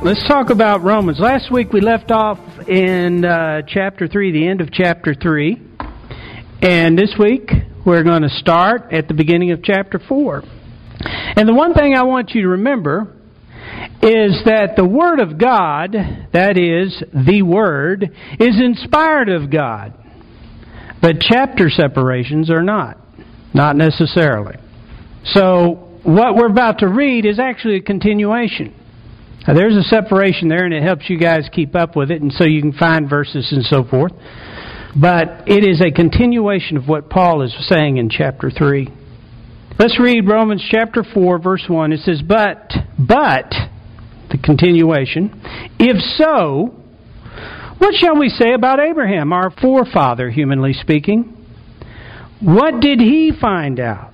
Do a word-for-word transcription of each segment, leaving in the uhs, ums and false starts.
Let's talk about Romans. Last week we left off in uh, chapter three, the end of chapter three. And this week we're going to start at the beginning of chapter four. And the one thing I want you to remember is that the Word of God, that is, the Word, is inspired of God. But chapter separations are not. Not necessarily. So what we're about to read is actually a continuation. Now, there's a separation there, and it helps you guys keep up with it, and so you can find verses and so forth. But it is a continuation of what Paul is saying in chapter three. Let's read Romans chapter four, verse one. It says, But, but, the continuation, if so, what shall we say about Abraham, our forefather, humanly speaking? What did he find out?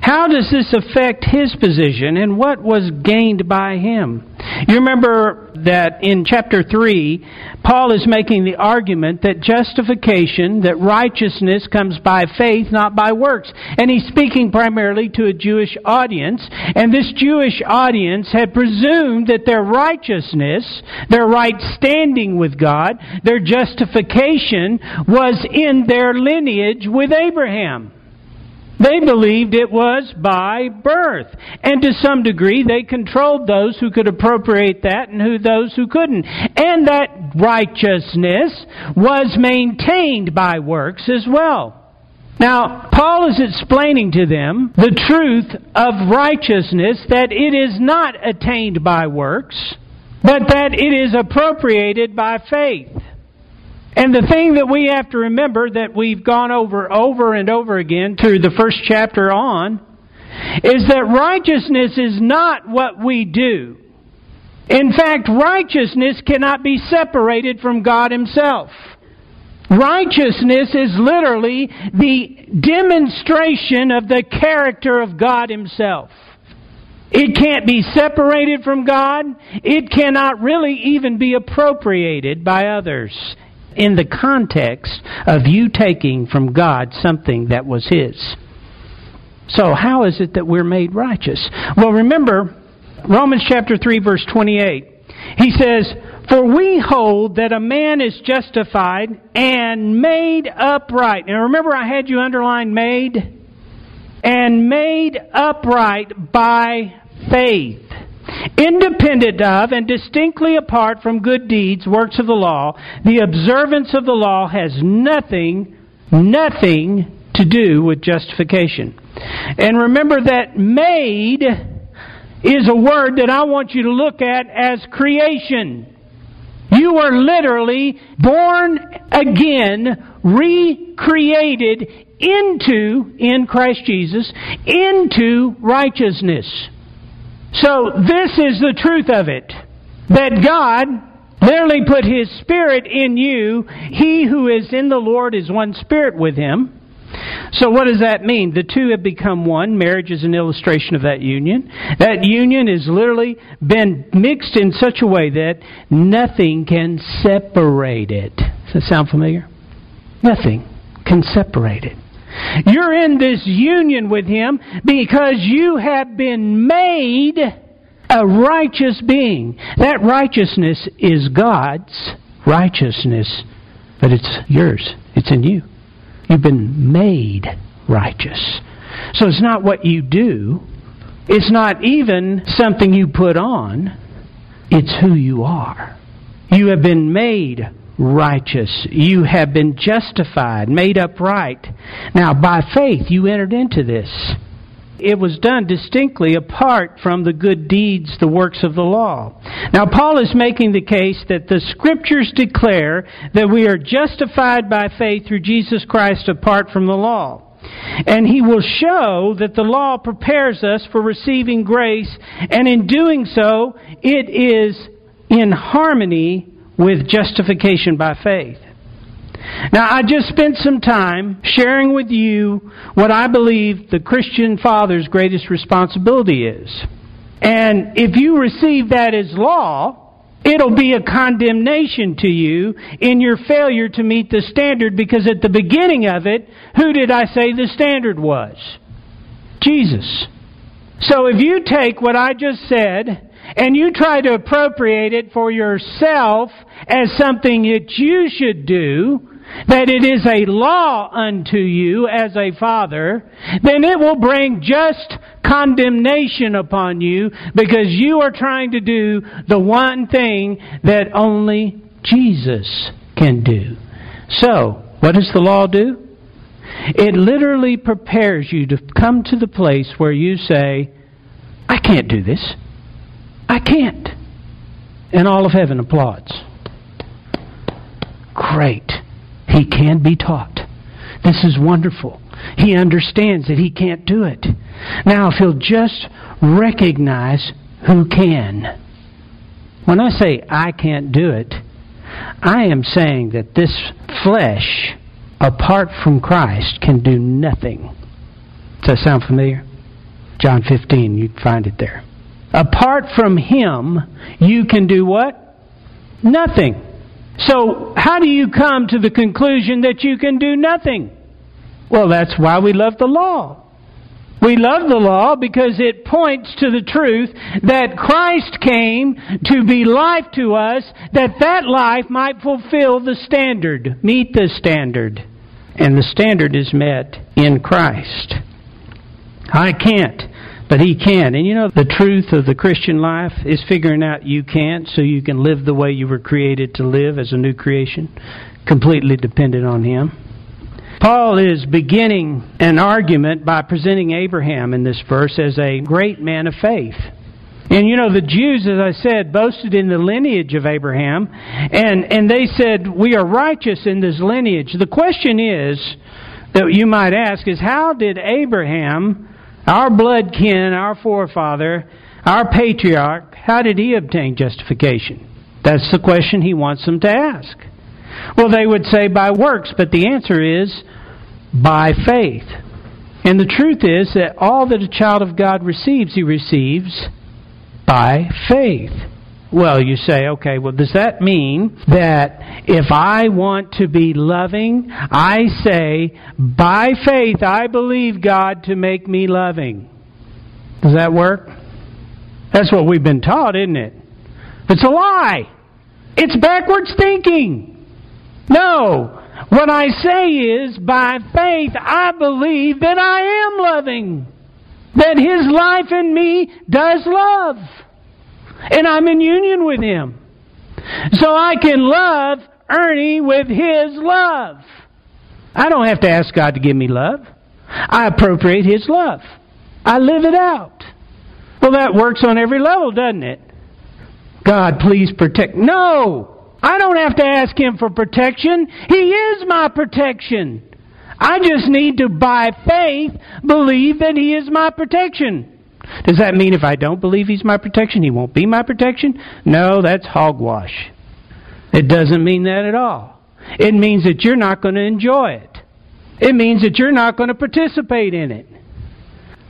How does this affect his position, and what was gained by him? You remember that in chapter three, Paul is making the argument that justification, that righteousness comes by faith, not by works. And he's speaking primarily to a Jewish audience, and this Jewish audience had presumed that their righteousness, their right standing with God, their justification was in their lineage with Abraham. They believed it was by birth. And to some degree, they controlled those who could appropriate that and who those who couldn't. And that righteousness was maintained by works as well. Now, Paul is explaining to them the truth of righteousness, that it is not attained by works, but that it is appropriated by faith. And the thing that we have to remember, that we've gone over over and over again through the first chapter on, is that righteousness is not what we do. In fact, righteousness cannot be separated from God Himself. Righteousness is literally the demonstration of the character of God Himself. It can't be separated from God. It cannot really even be appropriated by others, in the context of you taking from God something that was His. So how is it that we're made righteous? Well, remember, Romans chapter three, verse twenty-eight. He says, For we hold that a man is justified and made upright. Now remember, I had you underline made. And made upright by faith. Independent of and distinctly apart from good deeds, works of the law, the observance of the law has nothing, nothing to do with justification. And remember that made is a word that I want you to look at as creation. You are literally born again, recreated into, in Christ Jesus, into righteousness. So this is the truth of it, that God literally put His Spirit in you. He who is in the Lord is one Spirit with Him. So what does that mean? The two have become one. Marriage is an illustration of that union. That union has literally been mixed in such a way that nothing can separate it. Does that sound familiar? Nothing can separate it. You're in this union with Him because you have been made a righteous being. That righteousness is God's righteousness, but it's yours. It's in you. You've been made righteous. So it's not what you do. It's not even something you put on. It's who you are. You have been made righteous. Righteous. You have been justified, made upright. Now, by faith, you entered into this. It was done distinctly apart from the good deeds, the works of the law. Now, Paul is making the case that the Scriptures declare that we are justified by faith through Jesus Christ apart from the law. And he will show that the law prepares us for receiving grace, and in doing so, it is in harmony with justification by faith. Now, I just spent some time sharing with you what I believe the Christian father's greatest responsibility is. And if you receive that as law, it'll be a condemnation to you in your failure to meet the standard, because at the beginning of it, who did I say the standard was? Jesus. So if you take what I just said and you try to appropriate it for yourself as something that you should do, that it is a law unto you as a father, then it will bring just condemnation upon you, because you are trying to do the one thing that only Jesus can do. So, what does the law do? It literally prepares you to come to the place where you say, I can't do this. I can't. And all of heaven applauds. Great. He can be taught. This is wonderful. He understands that he can't do it. Now, if he'll just recognize who can. When I say I can't do it, I am saying that this flesh, apart from Christ, can do nothing. Does that sound familiar? John fifteen, you find it there. Apart from Him, you can do what? Nothing. So, how do you come to the conclusion that you can do nothing? Well, that's why we love the law. We love the law because it points to the truth that Christ came to be life to us, that that life might fulfill the standard, meet the standard. And the standard is met in Christ. I can't, but He can. And you know, the truth of the Christian life is figuring out you can't, so you can live the way you were created to live as a new creation, completely dependent on Him. Paul is beginning an argument by presenting Abraham in this verse as a great man of faith. And you know, the Jews, as I said, boasted in the lineage of Abraham. And, and they said, we are righteous in this lineage. The question is, that you might ask, is how did Abraham, our blood kin, our forefather, our patriarch, how did he obtain justification? That's the question he wants them to ask. Well, they would say by works, but the answer is by faith. And the truth is that all that a child of God receives, he receives by faith. Well, you say, okay, well, does that mean that if I want to be loving, I say, by faith, I believe God to make me loving? Does that work? That's what we've been taught, isn't it? It's a lie. It's backwards thinking. No, what I say is, by faith, I believe that I am loving. That His life in me does love. And I'm in union with Him. So I can love Ernie with His love. I don't have to ask God to give me love. I appropriate His love. I live it out. Well, that works on every level, doesn't it? God, please protect. No! I don't have to ask Him for protection. He is my protection. I just need to, by faith, believe that He is my protection. Does that mean if I don't believe He's my protection, He won't be my protection? No, that's hogwash. It doesn't mean that at all. It means that you're not going to enjoy it. It means that you're not going to participate in it.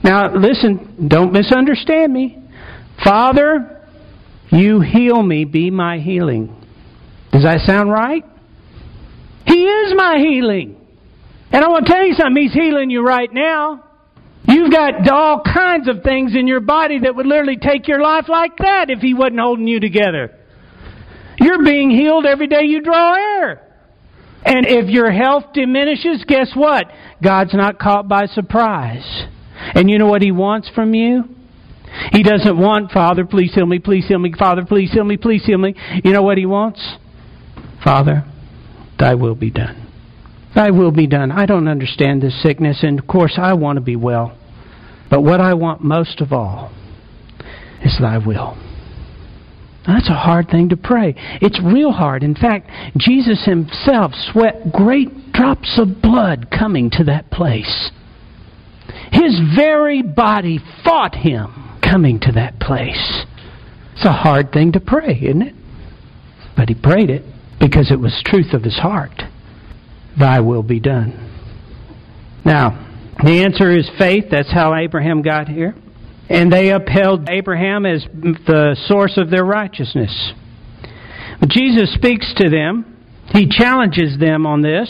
Now, listen, don't misunderstand me. Father, you heal me, be my healing. Does that sound right? He is my healing. And I want to tell you something. He's healing you right now. You've got all kinds of things in your body that would literally take your life like that if He wasn't holding you together. You're being healed every day you draw air. And if your health diminishes, guess what? God's not caught by surprise. And you know what He wants from you? He doesn't want, Father, please heal me, please heal me, Father, please heal me, please heal me. You know what He wants? Father, Thy will be done. Thy will be done. I don't understand this sickness, and of course I want to be well. But what I want most of all is Thy will. That's a hard thing to pray. It's real hard. In fact, Jesus Himself sweat great drops of blood coming to that place. His very body fought Him coming to that place. It's a hard thing to pray, isn't it? But He prayed it because it was truth of His heart. Thy will be done. Now, the answer is faith. That's how Abraham got here. And they upheld Abraham as the source of their righteousness. But Jesus speaks to them. He challenges them on this.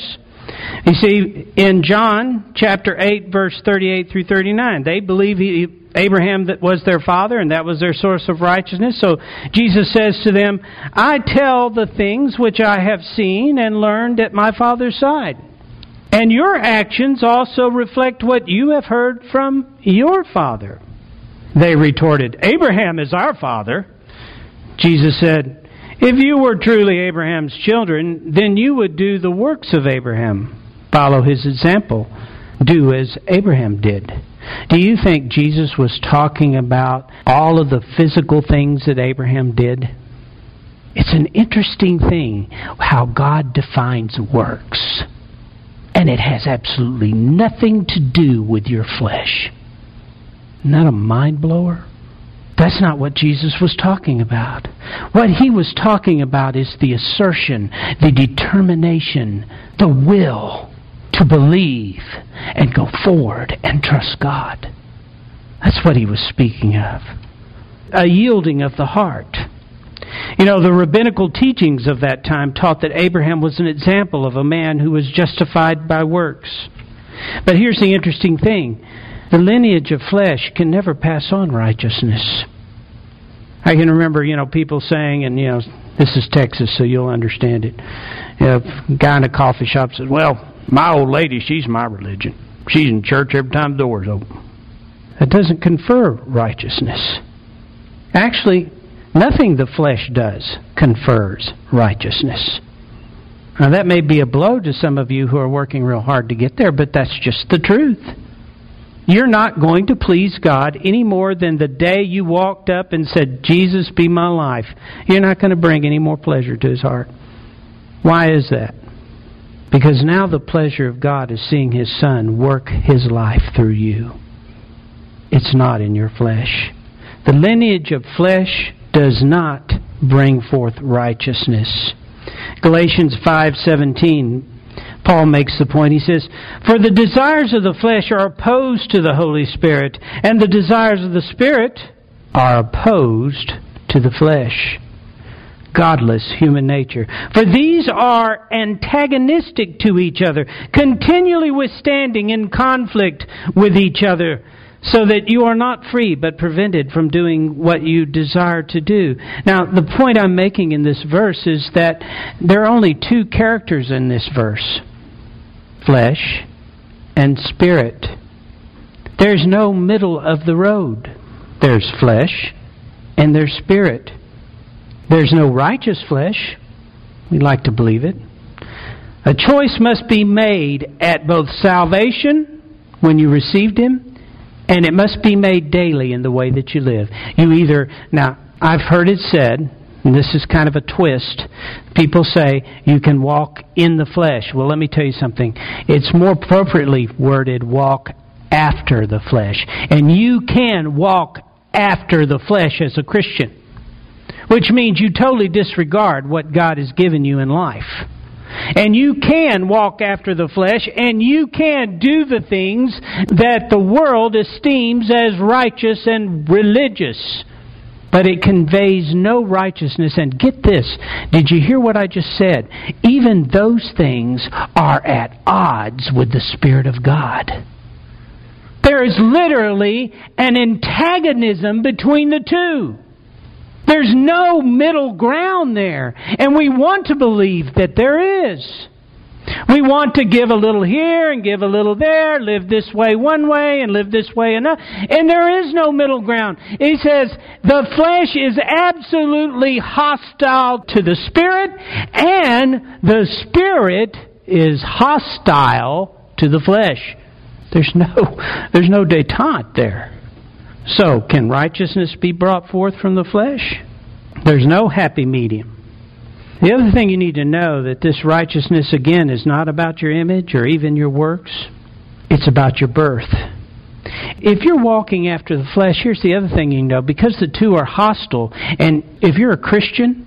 You see, in John chapter eight, verse thirty-eight through thirty-nine, they believe he, Abraham was their father and that was their source of righteousness. So Jesus says to them, I tell the things which I have seen and learned at my Father's side. And your actions also reflect what you have heard from your father. They retorted, Abraham is our father. Jesus said, if you were truly Abraham's children, then you would do the works of Abraham. Follow his example. Do as Abraham did. Do you think Jesus was talking about all of the physical things that Abraham did? It's an interesting thing how God defines works. And it has absolutely nothing to do with your flesh. Isn't that a mind blower? That's not what Jesus was talking about. What He was talking about is the assertion, the determination, the will to believe and go forward and trust God. That's what He was speaking of. A yielding of the heart. You know, the rabbinical teachings of that time taught that Abraham was an example of a man who was justified by works. But here's the interesting thing. The lineage of flesh can never pass on righteousness. I can remember, you know, people saying, and, you know, this is Texas, so you'll understand it. You know, a guy in a coffee shop says, well, my old lady, she's my religion. She's in church every time the door's open. That doesn't confer righteousness. Actually, nothing the flesh does confers righteousness. Now, that may be a blow to some of you who are working real hard to get there, but that's just the truth. You're not going to please God any more than the day you walked up and said, Jesus, be my life. You're not going to bring any more pleasure to His heart. Why is that? Because now the pleasure of God is seeing His Son work His life through you. It's not in your flesh. The lineage of flesh does not bring forth righteousness. Galatians five seventeen Paul makes the point. He says, for the desires of the flesh are opposed to the Holy Spirit, and the desires of the Spirit are opposed to the flesh. Godless human nature. For these are antagonistic to each other, continually withstanding in conflict with each other, so that you are not free but prevented from doing what you desire to do. Now, the point I'm making in this verse is that there are only two characters in this verse. Flesh and spirit. There's no middle of the road. There's flesh and there's spirit. There's no righteous flesh. We like to believe it. A choice must be made at both salvation, when you received Him, and it must be made daily in the way that you live. You either, now, I've heard it said, and this is kind of a twist, people say you can walk in the flesh. Well, let me tell you something. It's more appropriately worded, walk after the flesh. And you can walk after the flesh as a Christian, which means you totally disregard what God has given you in life. And you can walk after the flesh, and you can do the things that the world esteems as righteous and religious. but it conveys no righteousness. And get this, did you hear what I just said? Even those things are at odds with the Spirit of God. There is literally an antagonism between the two. There's no middle ground there. And we want to believe that there is. We want to give a little here and give a little there, live this way one way and live this way another. And there is no middle ground. He says the flesh is absolutely hostile to the Spirit, and the Spirit is hostile to the flesh. There's no, there's no detente there. So, can righteousness be brought forth from the flesh? There's no happy medium. The other thing you need to know, that this righteousness, again, is not about your image or even your works. It's about your birth. If you're walking after the flesh, here's the other thing you know. Because the two are hostile, and if you're a Christian,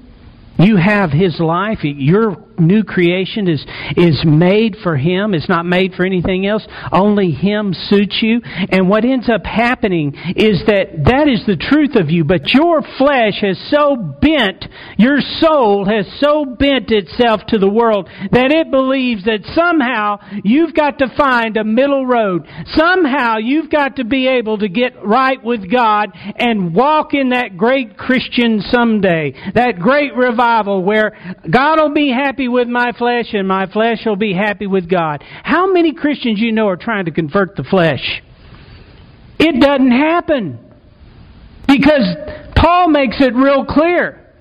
you have His life. Your new creation is, is made for Him. It's not made for anything else. Only Him suits you. And what ends up happening is that that is the truth of you, but your flesh has so bent, your soul has so bent itself to the world that it believes that somehow you've got to find a middle road. Somehow you've got to be able to get right with God and walk in that great Christian someday, that great revival where God will be happy with my flesh and my flesh will be happy with God. How many Christians you know are trying to convert the flesh? It doesn't happen. Because Paul makes it real clear.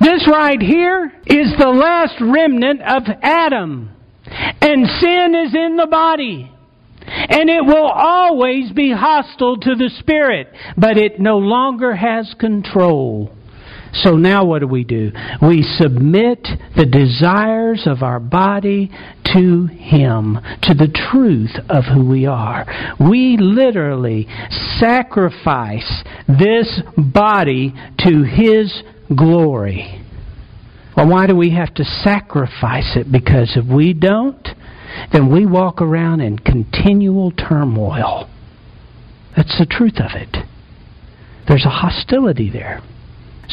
This right here is the last remnant of Adam. And sin is in the body. And it will always be hostile to the Spirit. But it no longer has control. So now what do we do? We submit the desires of our body to Him, to the truth of who we are. We literally sacrifice this body to His glory. Well, why do we have to sacrifice it? Because if we don't, then we walk around in continual turmoil. That's the truth of it. There's a hostility there.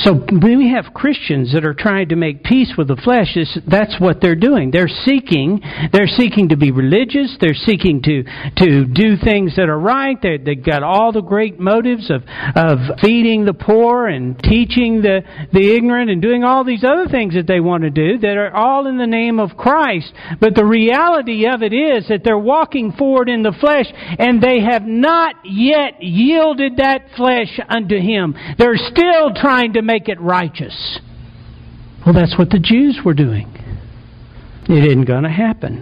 So when we have Christians that are trying to make peace with the flesh, that's what they're doing. They're seeking, they're seeking to be religious. They're seeking to, to do things that are right. They're, they've got all the great motives of, of feeding the poor and teaching the, the ignorant and doing all these other things that they want to do that are all in the name of Christ. But the reality of it is that they're walking forward in the flesh, and they have not yet yielded that flesh unto Him. They're still trying to make it righteous. Well, that's what the Jews were doing. It isn't going to happen.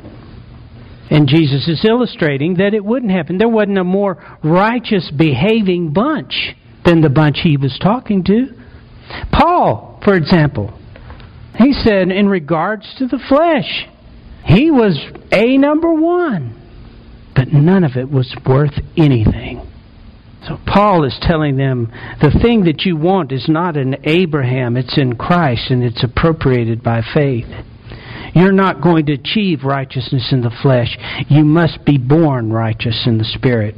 And Jesus is illustrating that it wouldn't happen. There wasn't a more righteous behaving bunch than the bunch He was talking to. Paul, for example, he said in regards to the flesh, he was a number one, but none of it was worth anything. So Paul is telling them, the thing that you want is not in Abraham, it's in Christ, and it's appropriated by faith. You're not going to achieve righteousness in the flesh. You must be born righteous in the Spirit.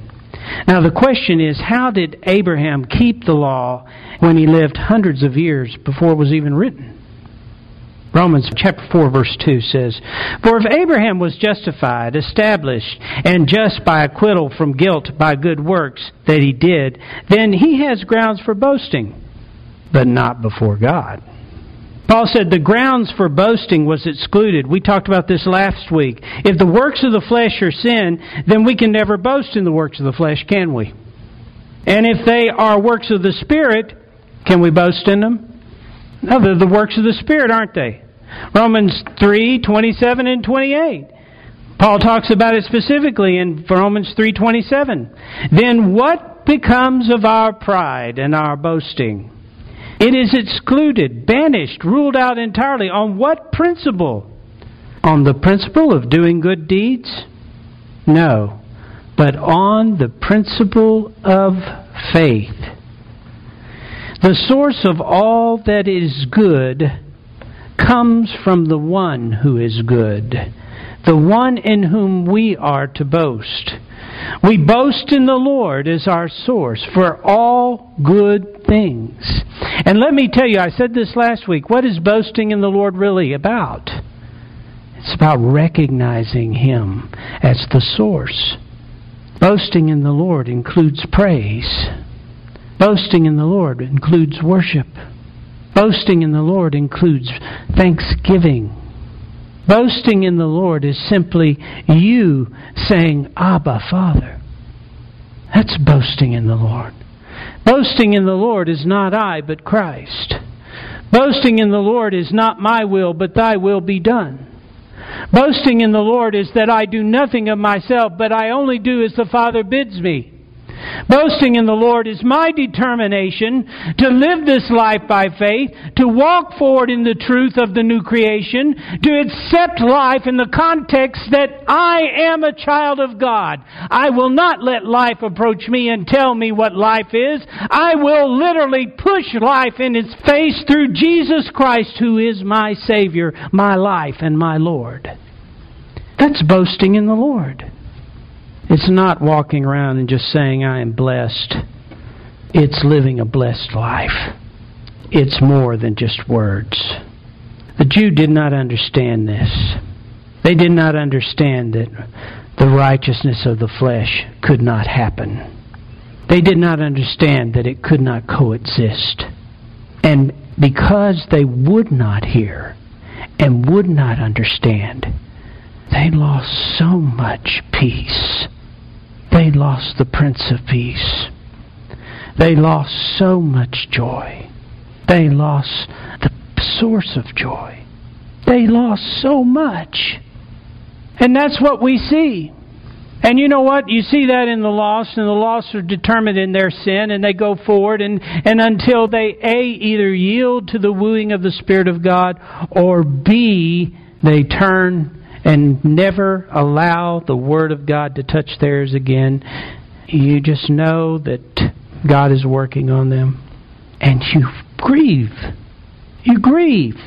Now the question is, how did Abraham keep the law when he lived hundreds of years before it was even written? Romans chapter four verse two says, "For if Abraham was justified, established, and just by acquittal from guilt by good works that he did, then he has grounds for boasting, but not before God." Paul said the grounds for boasting was excluded. We talked about this last week. If the works of the flesh are sin, then we can never boast in the works of the flesh, can we? And if they are works of the Spirit, can we boast in them? No, they're the works of the Spirit, aren't they? Romans three, twenty-seven and twenty-eight. Paul talks about it specifically in Romans three, twenty-seven. "Then what becomes of our pride and our boasting? It is excluded, banished, ruled out entirely. On what principle? On the principle of doing good deeds? No, but on the principle of faith. The source of all that is good comes from the one who is good, the one in whom we are to boast. We boast in the Lord as our source for all good things. And let me tell you, I said this last week, what is boasting in the Lord really about? It's about recognizing Him as the source. Boasting in the Lord includes praise. Boasting in the Lord includes worship. Boasting in the Lord includes thanksgiving. Boasting in the Lord is simply you saying, Abba, Father. That's boasting in the Lord. Boasting in the Lord is not I, but Christ. Boasting in the Lord is not my will, but thy will be done. Boasting in the Lord is that I do nothing of myself, but I only do as the Father bids me. Boasting in the Lord is my determination to live this life by faith, to walk forward in the truth of the new creation, to accept life in the context that I am a child of God. I will not let life approach me and tell me what life is. I will literally push life in its face through Jesus Christ, who is my Savior, my life, and my Lord. That's boasting in the Lord. It's not walking around and just saying, I am blessed. It's living a blessed life. It's more than just words. The Jew did not understand this. They did not understand that the righteousness of the flesh could not happen. They did not understand that it could not coexist. And because they would not hear and would not understand, they lost so much peace. They lost the Prince of Peace. They lost so much joy. They lost the source of joy. They lost so much. And that's what we see. And you know what? You see that in the lost, and the lost are determined in their sin, and they go forward, and, and until they, A, either yield to the wooing of the Spirit of God, or B, they turn and never allow the Word of God to touch theirs again. You just know that God is working on them. And you grieve. You grieve.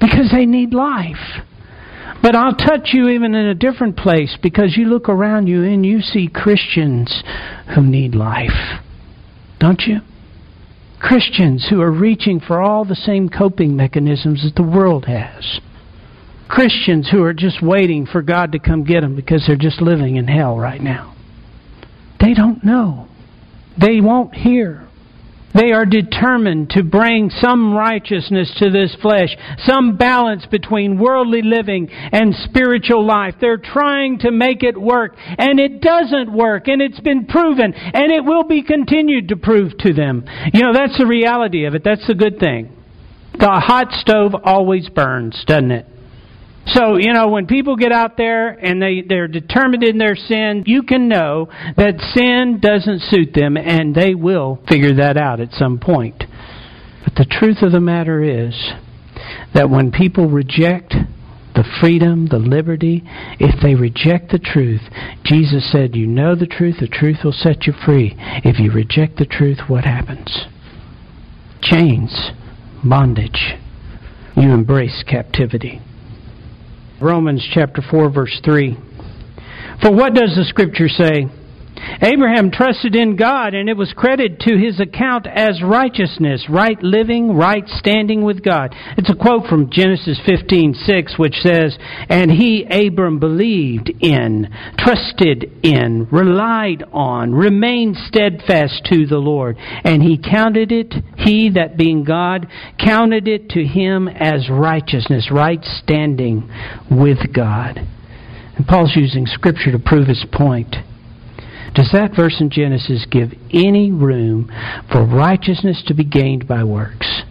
Because they need life. But I'll touch you even in a different place, because you look around you and you see Christians who need life. Don't you? Christians who are reaching for all the same coping mechanisms that the world has. Christians who are just waiting for God to come get them because they're just living in hell right now. They don't know. They won't hear. They are determined to bring some righteousness to this flesh, some balance between worldly living and spiritual life. They're trying to make it work, and it doesn't work, and it's been proven, and it will be continued to prove to them. You know, that's the reality of it. That's the good thing. The hot stove always burns, doesn't it? So, you know, when people get out there and they, they're determined in their sin, you can know that sin doesn't suit them, and they will figure that out at some point. But the truth of the matter is that when people reject the freedom, the liberty, if they reject the truth, Jesus said, you know the truth, the truth will set you free. If you reject the truth, what happens? Chains, bondage. You embrace captivity. Romans chapter four, verse three. For what does the Scripture say? Abraham trusted in God, and it was credited to his account as righteousness, right living, right standing with God. It's a quote from Genesis fifteen, six, which says, and he, Abram, believed in, trusted in, relied on, remained steadfast to the Lord. And he counted it, he that being God, counted it to him as righteousness, right standing with God. And Paul's using Scripture to prove his point. Does that verse in Genesis give any room for righteousness to be gained by works?